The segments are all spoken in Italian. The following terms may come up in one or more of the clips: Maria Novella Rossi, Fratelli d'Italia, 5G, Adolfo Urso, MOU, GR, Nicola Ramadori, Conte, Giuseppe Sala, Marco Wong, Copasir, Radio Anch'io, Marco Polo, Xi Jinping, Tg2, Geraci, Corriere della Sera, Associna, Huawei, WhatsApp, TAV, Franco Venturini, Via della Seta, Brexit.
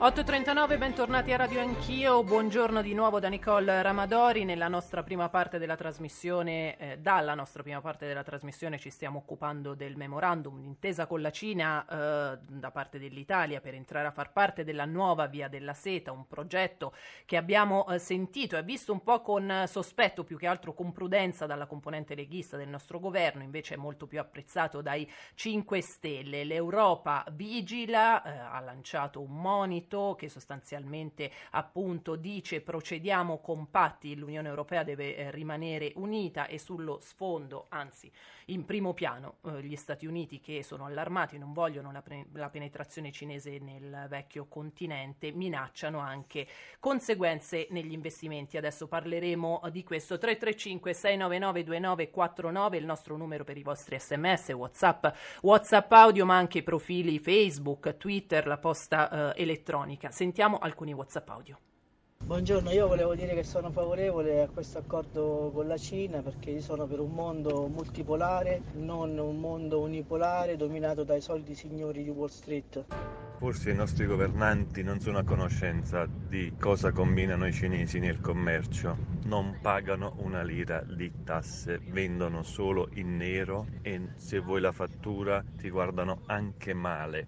8.39, bentornati a Radio Anch'io, buongiorno di nuovo da Nicola Ramadori. Dalla nostra prima parte della trasmissione ci stiamo occupando del memorandum d'intesa con la Cina da parte dell'Italia per entrare a far parte della nuova Via della Seta, un progetto che abbiamo sentito e visto un po' con sospetto, più che altro con prudenza, dalla componente leghista del nostro governo, invece è molto più apprezzato dai 5 Stelle. L'Europa vigila, ha lanciato un monito che sostanzialmente appunto dice procediamo compatti, l'Unione Europea deve rimanere unita, e sullo sfondo, anzi in primo piano, gli Stati Uniti che sono allarmati, non vogliono la penetrazione cinese nel vecchio continente, minacciano anche conseguenze negli investimenti. Adesso parleremo di questo. 335-699-2949 il nostro numero per i vostri sms, WhatsApp audio, ma anche profili Facebook, Twitter, la posta elettronica. Sentiamo alcuni WhatsApp audio. Buongiorno, io volevo dire che sono favorevole a questo accordo con la Cina perché io sono per un mondo multipolare, non un mondo unipolare dominato dai soliti signori di Wall Street. Forse i nostri governanti non sono a conoscenza di cosa combinano i cinesi nel commercio. Non pagano una lira di tasse, vendono solo in nero e se vuoi la fattura ti guardano anche male.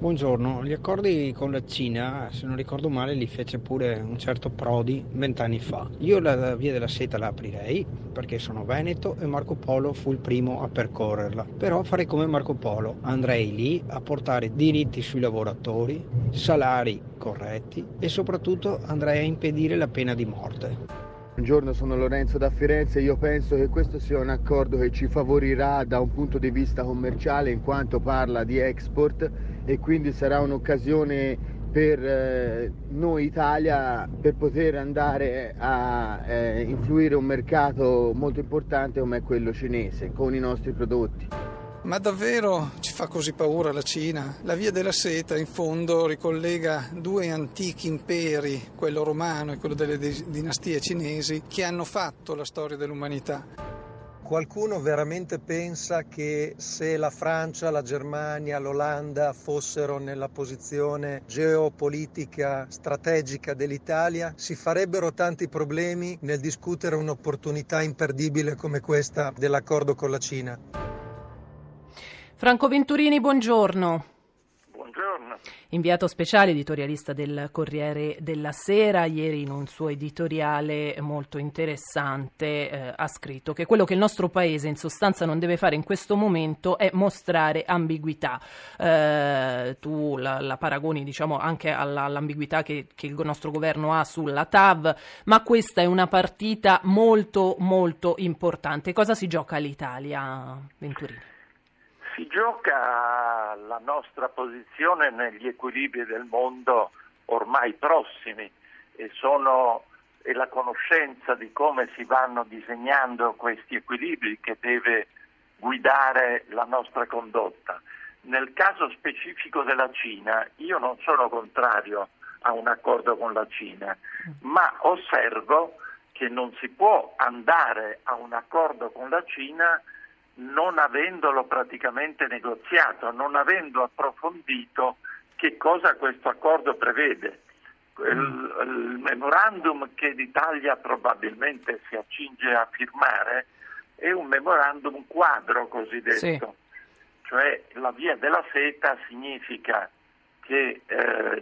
Buongiorno, gli accordi con la Cina, se non ricordo male, li fece pure un certo Prodi 20 anni fa. Io la Via della Seta la aprirei perché sono veneto e Marco Polo fu il primo a percorrerla, però farei come Marco Polo, andrei lì a portare diritti sui lavoratori, salari corretti e soprattutto andrei a impedire la pena di morte. Buongiorno, sono Lorenzo da Firenze e io penso che questo sia un accordo che ci favorirà da un punto di vista commerciale, in quanto parla di export, e quindi sarà un'occasione per noi Italia per poter andare a influire un mercato molto importante come è quello cinese con i nostri prodotti. Ma davvero ci fa così paura la Cina? La Via della Seta in fondo ricollega due antichi imperi, quello romano e quello delle dinastie cinesi, che hanno fatto la storia dell'umanità. Qualcuno veramente pensa che se la Francia, la Germania, l'Olanda fossero nella posizione geopolitica strategica dell'Italia, si farebbero tanti problemi nel discutere un'opportunità imperdibile come questa dell'accordo con la Cina? Franco Venturini, buongiorno. Buongiorno. Inviato speciale, editorialista del Corriere della Sera, ieri in un suo editoriale molto interessante ha scritto che quello che il nostro paese in sostanza non deve fare in questo momento è mostrare ambiguità. Tu la paragoni, diciamo, anche all'ambiguità che il nostro governo ha sulla TAV, ma questa è una partita molto molto importante. Cosa si gioca all'Italia, Venturini? Si gioca la nostra posizione negli equilibri del mondo ormai prossimi e la conoscenza di come si vanno disegnando questi equilibri che deve guidare la nostra condotta. Nel caso specifico della Cina, io non sono contrario a un accordo con la Cina, ma osservo che non si può andare a un accordo con la Cina non avendolo praticamente negoziato, non avendo approfondito che cosa questo accordo prevede. Il memorandum che l'Italia probabilmente si accinge a firmare è un memorandum quadro cosiddetto, sì. Cioè la Via della Seta significa che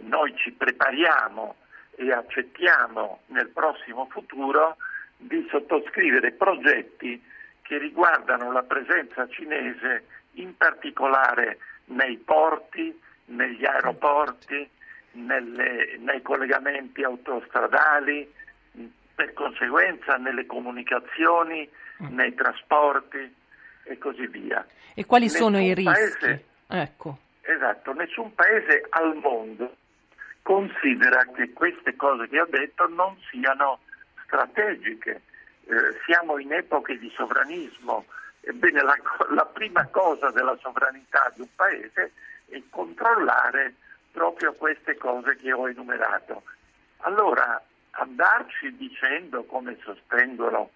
noi ci prepariamo e accettiamo nel prossimo futuro di sottoscrivere progetti che riguardano la presenza cinese in particolare nei porti, negli aeroporti, nei collegamenti autostradali, per conseguenza nelle comunicazioni, nei trasporti e così via. E quali sono i rischi? Ecco. Esatto, nessun paese al mondo considera che queste cose che ho detto non siano strategiche. Siamo in epoche di sovranismo, ebbene la prima cosa della sovranità di un paese è controllare proprio queste cose che ho enumerato. Allora andarci dicendo, come sostengono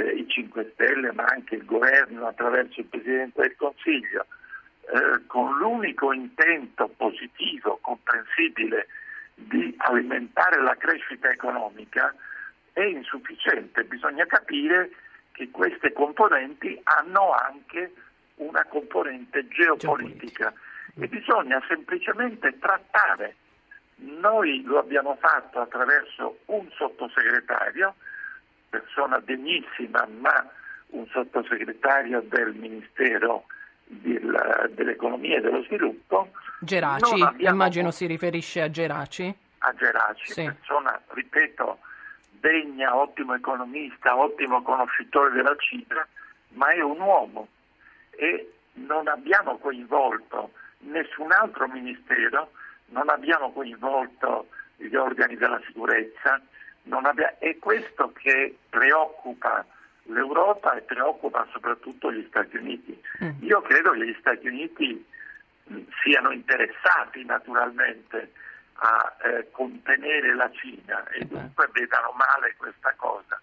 i 5 Stelle, ma anche il governo attraverso il Presidente del Consiglio, con l'unico intento positivo, comprensibile, di alimentare la crescita economica, è insufficiente. Bisogna capire che queste componenti hanno anche una componente geopolitica e bisogna semplicemente trattare. Noi lo abbiamo fatto attraverso un sottosegretario, persona degnissima, ma un sottosegretario del Ministero dell'Economia e dello Sviluppo. Geraci, immagino si riferisce a Geraci. A Geraci, sì. Persona, ripeto, degna, ottimo economista, ottimo conoscitore della Cina, ma è un uomo e non abbiamo coinvolto nessun altro ministero, non abbiamo coinvolto gli organi della sicurezza, è questo che preoccupa l'Europa e preoccupa soprattutto gli Stati Uniti. Io credo che gli Stati Uniti siano interessati naturalmente a contenere la Cina e dunque vedano male questa cosa,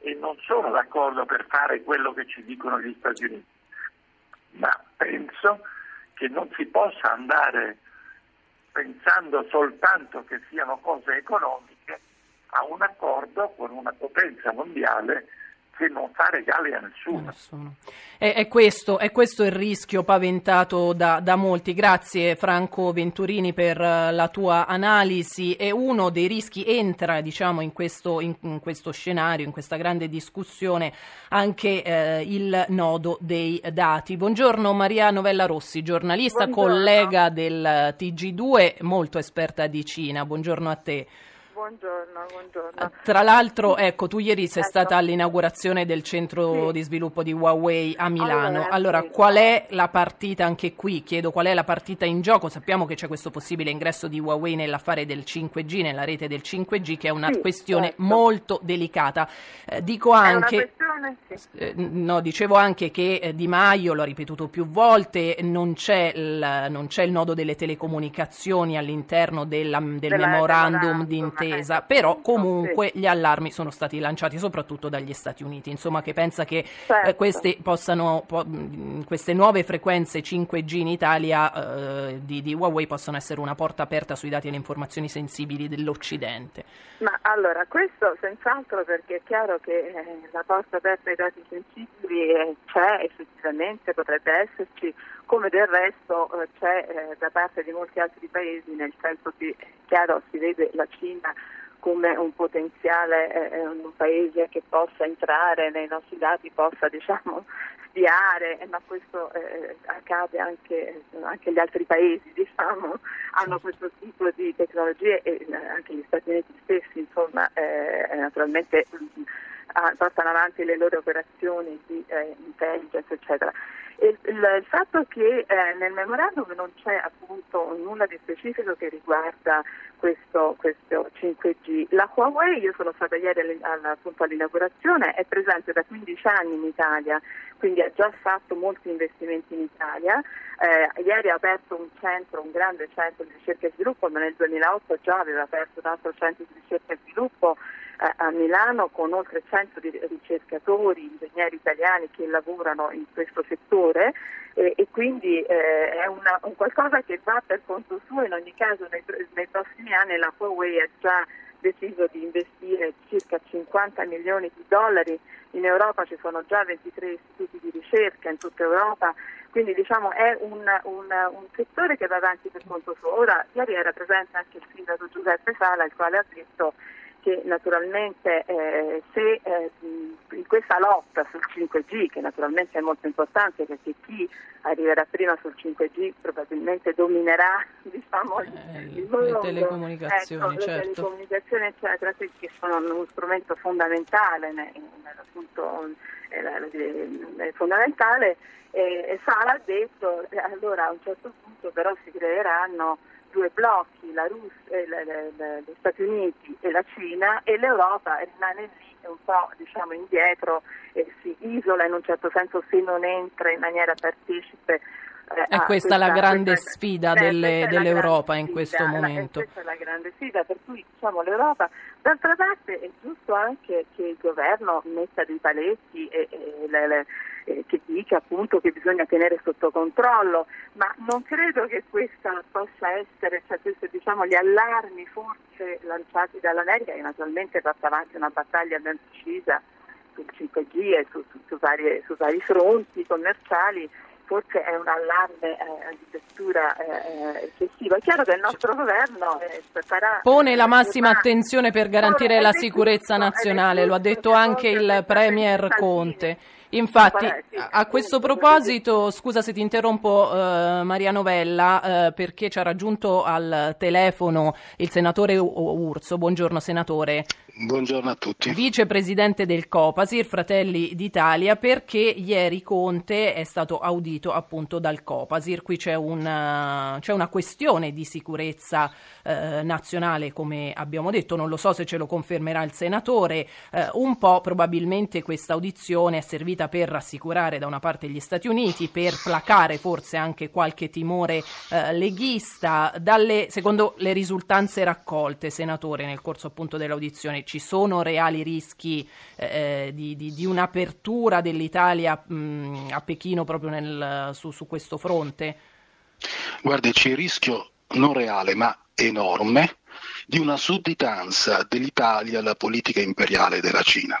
e non sono d'accordo per fare quello che ci dicono gli Stati Uniti, ma penso che non si possa andare pensando soltanto che siano cose economiche a un accordo con una potenza mondiale che non fa regali a nessuno. È questo il rischio paventato da molti. Grazie Franco Venturini per la tua analisi. E uno dei rischi entra, diciamo, in questo scenario, in questa grande discussione, anche il nodo dei dati. Buongiorno Maria Novella Rossi, giornalista, collega del Tg2, molto esperta di Cina. Buongiorno a te. Buongiorno. Tra l'altro, ecco, tu ieri sei stata all'inaugurazione del centro di sviluppo di Huawei a Milano. Allora, qual è la partita, anche qui chiedo, qual è la partita in gioco? Sappiamo che c'è questo possibile ingresso di Huawei nell'affare del 5G, nella rete del 5G, che è una questione molto delicata. Dico anche, dicevo anche che Di Maio l'ha ripetuto più volte, non c'è il nodo delle telecomunicazioni all'interno del memorandum di intesa. Però comunque gli allarmi sono stati lanciati soprattutto dagli Stati Uniti, insomma, che pensa che queste nuove frequenze 5G in Italia di Huawei possano essere una porta aperta sui dati e le informazioni sensibili dell'Occidente. Ma allora, questo senz'altro, perché è chiaro che la porta aperta ai dati sensibili c'è, effettivamente potrebbe esserci, come del resto c'è da parte di molti altri paesi, nel senso che è chiaro, si vede la Cina come un potenziale un paese che possa entrare nei nostri dati, possa, diciamo, spiare, ma questo accade anche gli altri paesi, diciamo, hanno questo tipo di tecnologie, e anche gli Stati Uniti stessi, insomma, naturalmente portano avanti le loro operazioni di intelligence, eccetera. Il fatto che nel memorandum non c'è appunto nulla di specifico che riguarda questo 5G. La Huawei, io sono stata ieri appunto all'inaugurazione, è presente da 15 anni in Italia, quindi ha già fatto molti investimenti in Italia. Ieri ha aperto un grande centro di ricerca e sviluppo, ma nel 2008 già aveva aperto un altro centro di ricerca e sviluppo a Milano, con oltre 100 ricercatori, ingegneri italiani che lavorano in questo settore, e quindi è un qualcosa che va per conto suo. In ogni caso, nei prossimi anni la Huawei ha già deciso di investire circa $50 milioni in Europa, ci sono già 23 istituti di ricerca in tutta Europa, quindi diciamo è un settore che va avanti per conto suo. Ora, ieri era presente anche il sindaco Giuseppe Sala, il quale ha detto che naturalmente se in questa lotta sul 5G, che naturalmente è molto importante, perché chi arriverà prima sul 5G probabilmente dominerà, diciamo, il mondo, le telecomunicazioni, certo. Le telecomunicazioni, eccetera, che sono uno strumento fondamentale fondamentale. Sala ha detto, allora a un certo punto però si creeranno due blocchi, la Russia, gli Stati Uniti e la Cina, e l'Europa rimane lì un po', diciamo, indietro, e si isola in un certo senso se non entra in maniera partecipe È questa la grande sfida dell'Europa in questo momento. Questa è la grande sfida, per cui diciamo l'Europa. D'altra parte è giusto anche che il governo metta dei paletti e che dica appunto che bisogna tenere sotto controllo, ma non credo che questa possa essere, cioè questi diciamo gli allarmi forse lanciati dall'America, che naturalmente porta avanti una battaglia ben precisa sul 5G e su vari fronti commerciali. Forse è un allarme di lettura eccessivo. È chiaro che il nostro governo pone la massima attenzione per garantire la sicurezza nazionale, lo ha detto anche il Premier Conte. Infatti, a questo proposito, scusa se ti interrompo Maria Novella, perché ci ha raggiunto al telefono il senatore Urso. Buongiorno senatore. Buongiorno a tutti. Vicepresidente del Copasir, Fratelli d'Italia, perché ieri Conte è stato audito appunto dal Copasir. Qui c'è una questione di sicurezza nazionale, come abbiamo detto. Non lo so se ce lo confermerà il senatore. Un po' probabilmente questa audizione è servita per rassicurare da una parte gli Stati Uniti, per placare forse anche qualche timore leghista. Secondo le risultanze raccolte, senatore, nel corso appunto dell'audizione, ci sono reali rischi di un'apertura dell'Italia a Pechino proprio su questo fronte? Guardi, c'è il rischio non reale ma enorme di una sudditanza dell'Italia alla politica imperiale della Cina.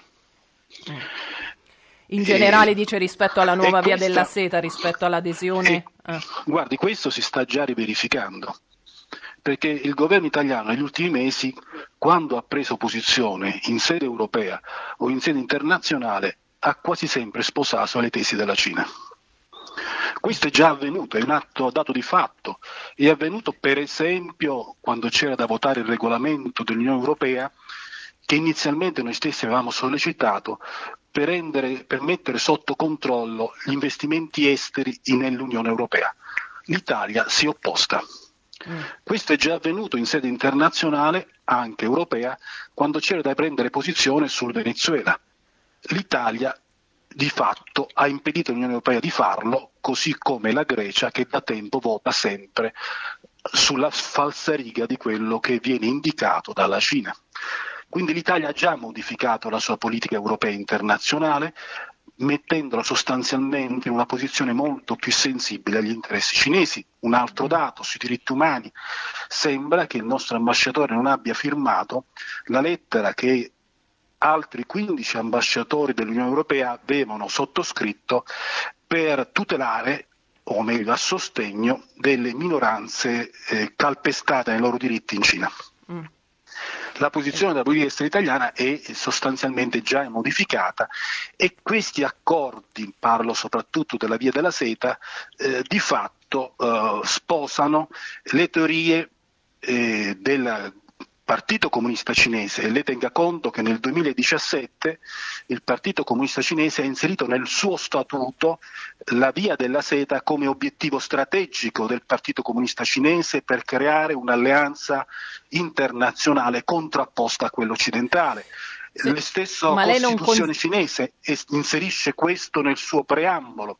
In generale dice rispetto alla nuova Via della Seta, rispetto all'adesione? Guardi, questo si sta già riverificando, perché il governo italiano negli ultimi mesi, quando ha preso posizione in sede europea o in sede internazionale, ha quasi sempre sposato le tesi della Cina. Questo è già avvenuto, è un atto dato di fatto, è avvenuto per esempio quando c'era da votare il regolamento dell'Unione Europea, che inizialmente noi stessi avevamo sollecitato per mettere sotto controllo gli investimenti esteri nell'Unione Europea. L'Italia si è opposta. Questo è già avvenuto in sede internazionale, anche europea, quando c'era da prendere posizione sul Venezuela. L'Italia di fatto ha impedito all'Unione Europea di farlo, così come la Grecia, che da tempo vota sempre sulla falsariga di quello che viene indicato dalla Cina. Quindi l'Italia ha già modificato la sua politica europea internazionale, mettendola sostanzialmente in una posizione molto più sensibile agli interessi cinesi. Un altro dato sui diritti umani: sembra che il nostro ambasciatore non abbia firmato la lettera che altri 15 ambasciatori dell'Unione Europea avevano sottoscritto per tutelare, o meglio a sostegno, delle minoranze calpestate nei loro diritti in Cina. La posizione della politica estera italiana è sostanzialmente già modificata, e questi accordi, parlo soprattutto della Via della Seta, di fatto sposano le teorie del Partito Comunista Cinese. E lei tenga conto che nel 2017 il Partito Comunista Cinese ha inserito nel suo statuto la Via della Seta come obiettivo strategico del Partito Comunista Cinese per creare un'alleanza internazionale contrapposta a quella occidentale. La stessa Costituzione cinese inserisce questo nel suo preambolo.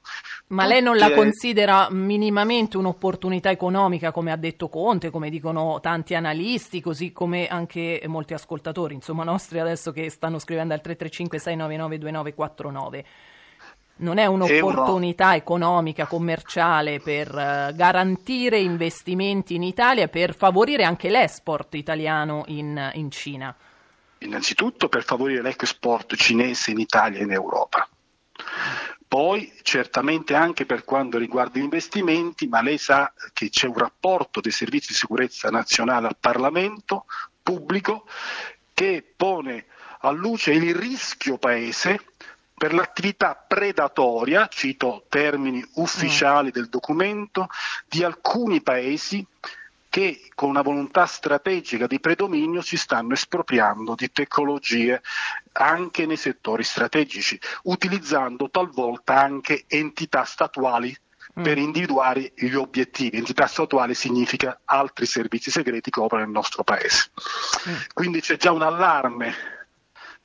Ma lei non la considera minimamente un'opportunità economica, come ha detto Conte, come dicono tanti analisti, così come anche molti ascoltatori, insomma nostri adesso, che stanno scrivendo al 335-699-2949? Non è un'opportunità economica, commerciale, per garantire investimenti in Italia, per favorire anche l'export italiano in Cina? Innanzitutto per favorire l'export cinese in Italia e in Europa. Poi certamente anche per quanto riguarda gli investimenti, ma lei sa che c'è un rapporto dei servizi di sicurezza nazionale al Parlamento pubblico che pone a luce il rischio paese per l'attività predatoria, cito termini ufficiali del documento, di alcuni paesi che con una volontà strategica di predominio si stanno espropriando di tecnologie anche nei settori strategici, utilizzando talvolta anche entità statuali per individuare gli obiettivi. Entità statuale significa altri servizi segreti che operano nel nostro paese. Quindi c'è già un allarme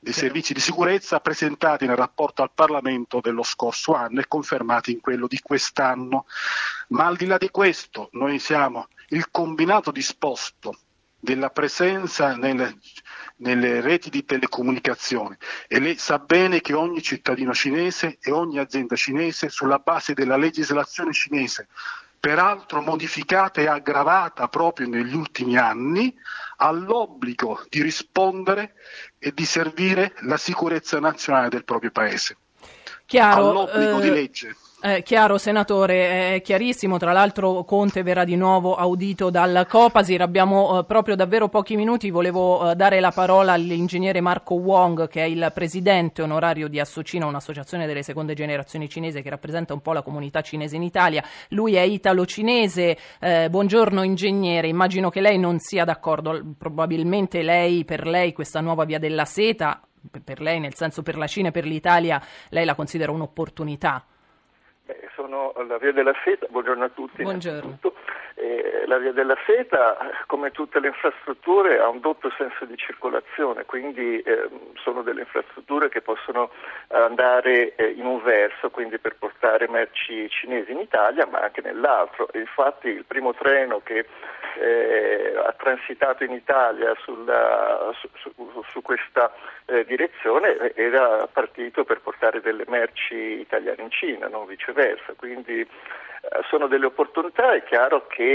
dei servizi di sicurezza presentati nel rapporto al Parlamento dello scorso anno e confermati in quello di quest'anno. Ma al di là di questo, noi siamo il combinato disposto della presenza nelle reti di telecomunicazione, e lei sa bene che ogni cittadino cinese e ogni azienda cinese, sulla base della legislazione cinese, peraltro modificata e aggravata proprio negli ultimi anni, ha l'obbligo di rispondere e di servire la sicurezza nazionale del proprio paese. Chiaro, ha l'obbligo di legge. Chiaro, senatore, è chiarissimo. Tra l'altro Conte verrà di nuovo audito dal Copasir. Abbiamo proprio davvero pochi minuti. Volevo dare la parola all'ingegnere Marco Wong, che è il presidente onorario di Associna, un'associazione delle seconde generazioni cinese che rappresenta un po' la comunità cinese in Italia. Lui è italo-cinese. Buongiorno ingegnere, immagino che lei non sia d'accordo. Probabilmente per lei questa nuova via della seta, per lei nel senso per la Cina e per l'Italia, lei la considera un'opportunità. Sono la Via della Seta, buongiorno a tutti. Buongiorno. La Via della Seta, come tutte le infrastrutture, ha un dotto senso di circolazione, quindi sono delle infrastrutture che possono andare in un verso, quindi per portare merci cinesi in Italia, ma anche nell'altro. Infatti il primo treno che ha transitato in Italia su questa direzione era partito per portare delle merci italiane in Cina, non viceversa, quindi sono delle opportunità. È chiaro che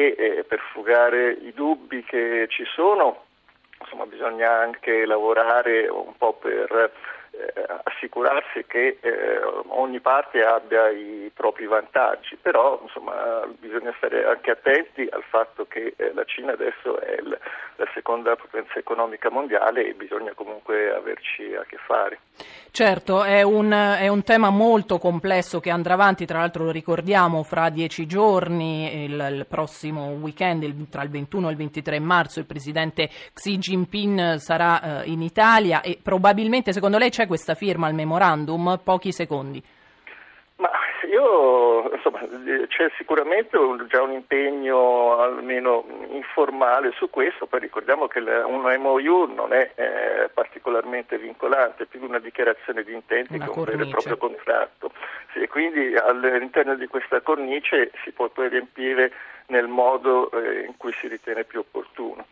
per fugare i dubbi che ci sono, insomma, bisogna anche lavorare un po' per assicurarsi che ogni parte abbia i propri vantaggi, però insomma bisogna stare anche attenti al fatto che la Cina adesso è la seconda potenza economica mondiale e bisogna comunque averci a che fare. Certo, è un tema molto complesso che andrà avanti. Tra l'altro lo ricordiamo, fra 10 giorni, il prossimo weekend, tra il 21 e il 23 marzo, il presidente Xi Jinping sarà in Italia e probabilmente, secondo lei, c'è questa firma al memorandum? Pochi secondi. Ma io, insomma, c'è sicuramente già un impegno almeno informale su questo, poi ricordiamo che una MOU non è particolarmente vincolante, è più una dichiarazione di intenti che un vero e proprio contratto. Sì, e quindi all'interno di questa cornice si può poi riempire nel modo in cui si ritiene più opportuno.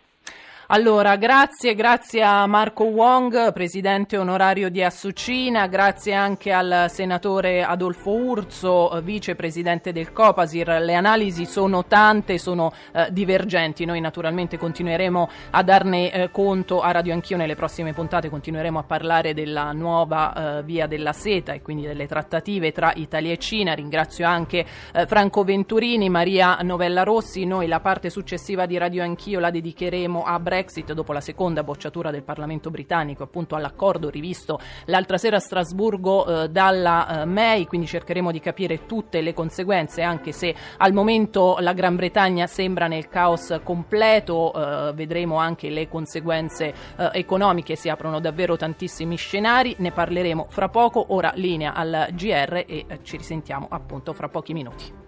Allora, grazie a Marco Wong, presidente onorario di Associna, grazie anche al senatore Adolfo Urso, vicepresidente del Copasir. Le analisi sono tante, sono divergenti. Noi naturalmente continueremo a darne conto a Radio Anch'io nelle prossime puntate. Continueremo a parlare della nuova via della seta e quindi delle trattative tra Italia e Cina. Ringrazio anche Franco Venturini, Maria Novella Rossi. Noi la parte successiva di Radio Anch'io la dedicheremo a Brexit, dopo la seconda bocciatura del Parlamento britannico, appunto all'accordo rivisto l'altra sera a Strasburgo dalla May, quindi cercheremo di capire tutte le conseguenze, anche se al momento la Gran Bretagna sembra nel caos completo. Vedremo anche le conseguenze economiche, si aprono davvero tantissimi scenari, ne parleremo fra poco. Ora linea al GR e ci risentiamo appunto fra pochi minuti.